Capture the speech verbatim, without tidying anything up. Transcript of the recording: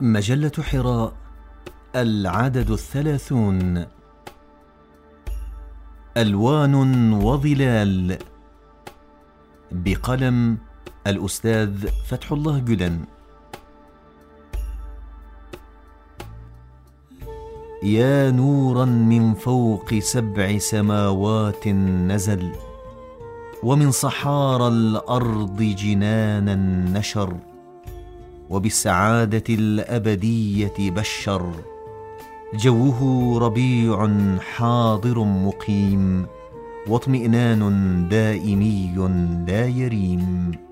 مجلة حراء، العدد الثلاثون. ألوان وظلال، بقلم الأستاذ فتح الله جلن. يا نورا من فوق سبع سماوات نزل، ومن صحارى الأرض جنانا نشر، وبالسعادة الأبدية بشر، جوه ربيع حاضر مقيم، واطمئنان دائمي لا يريم.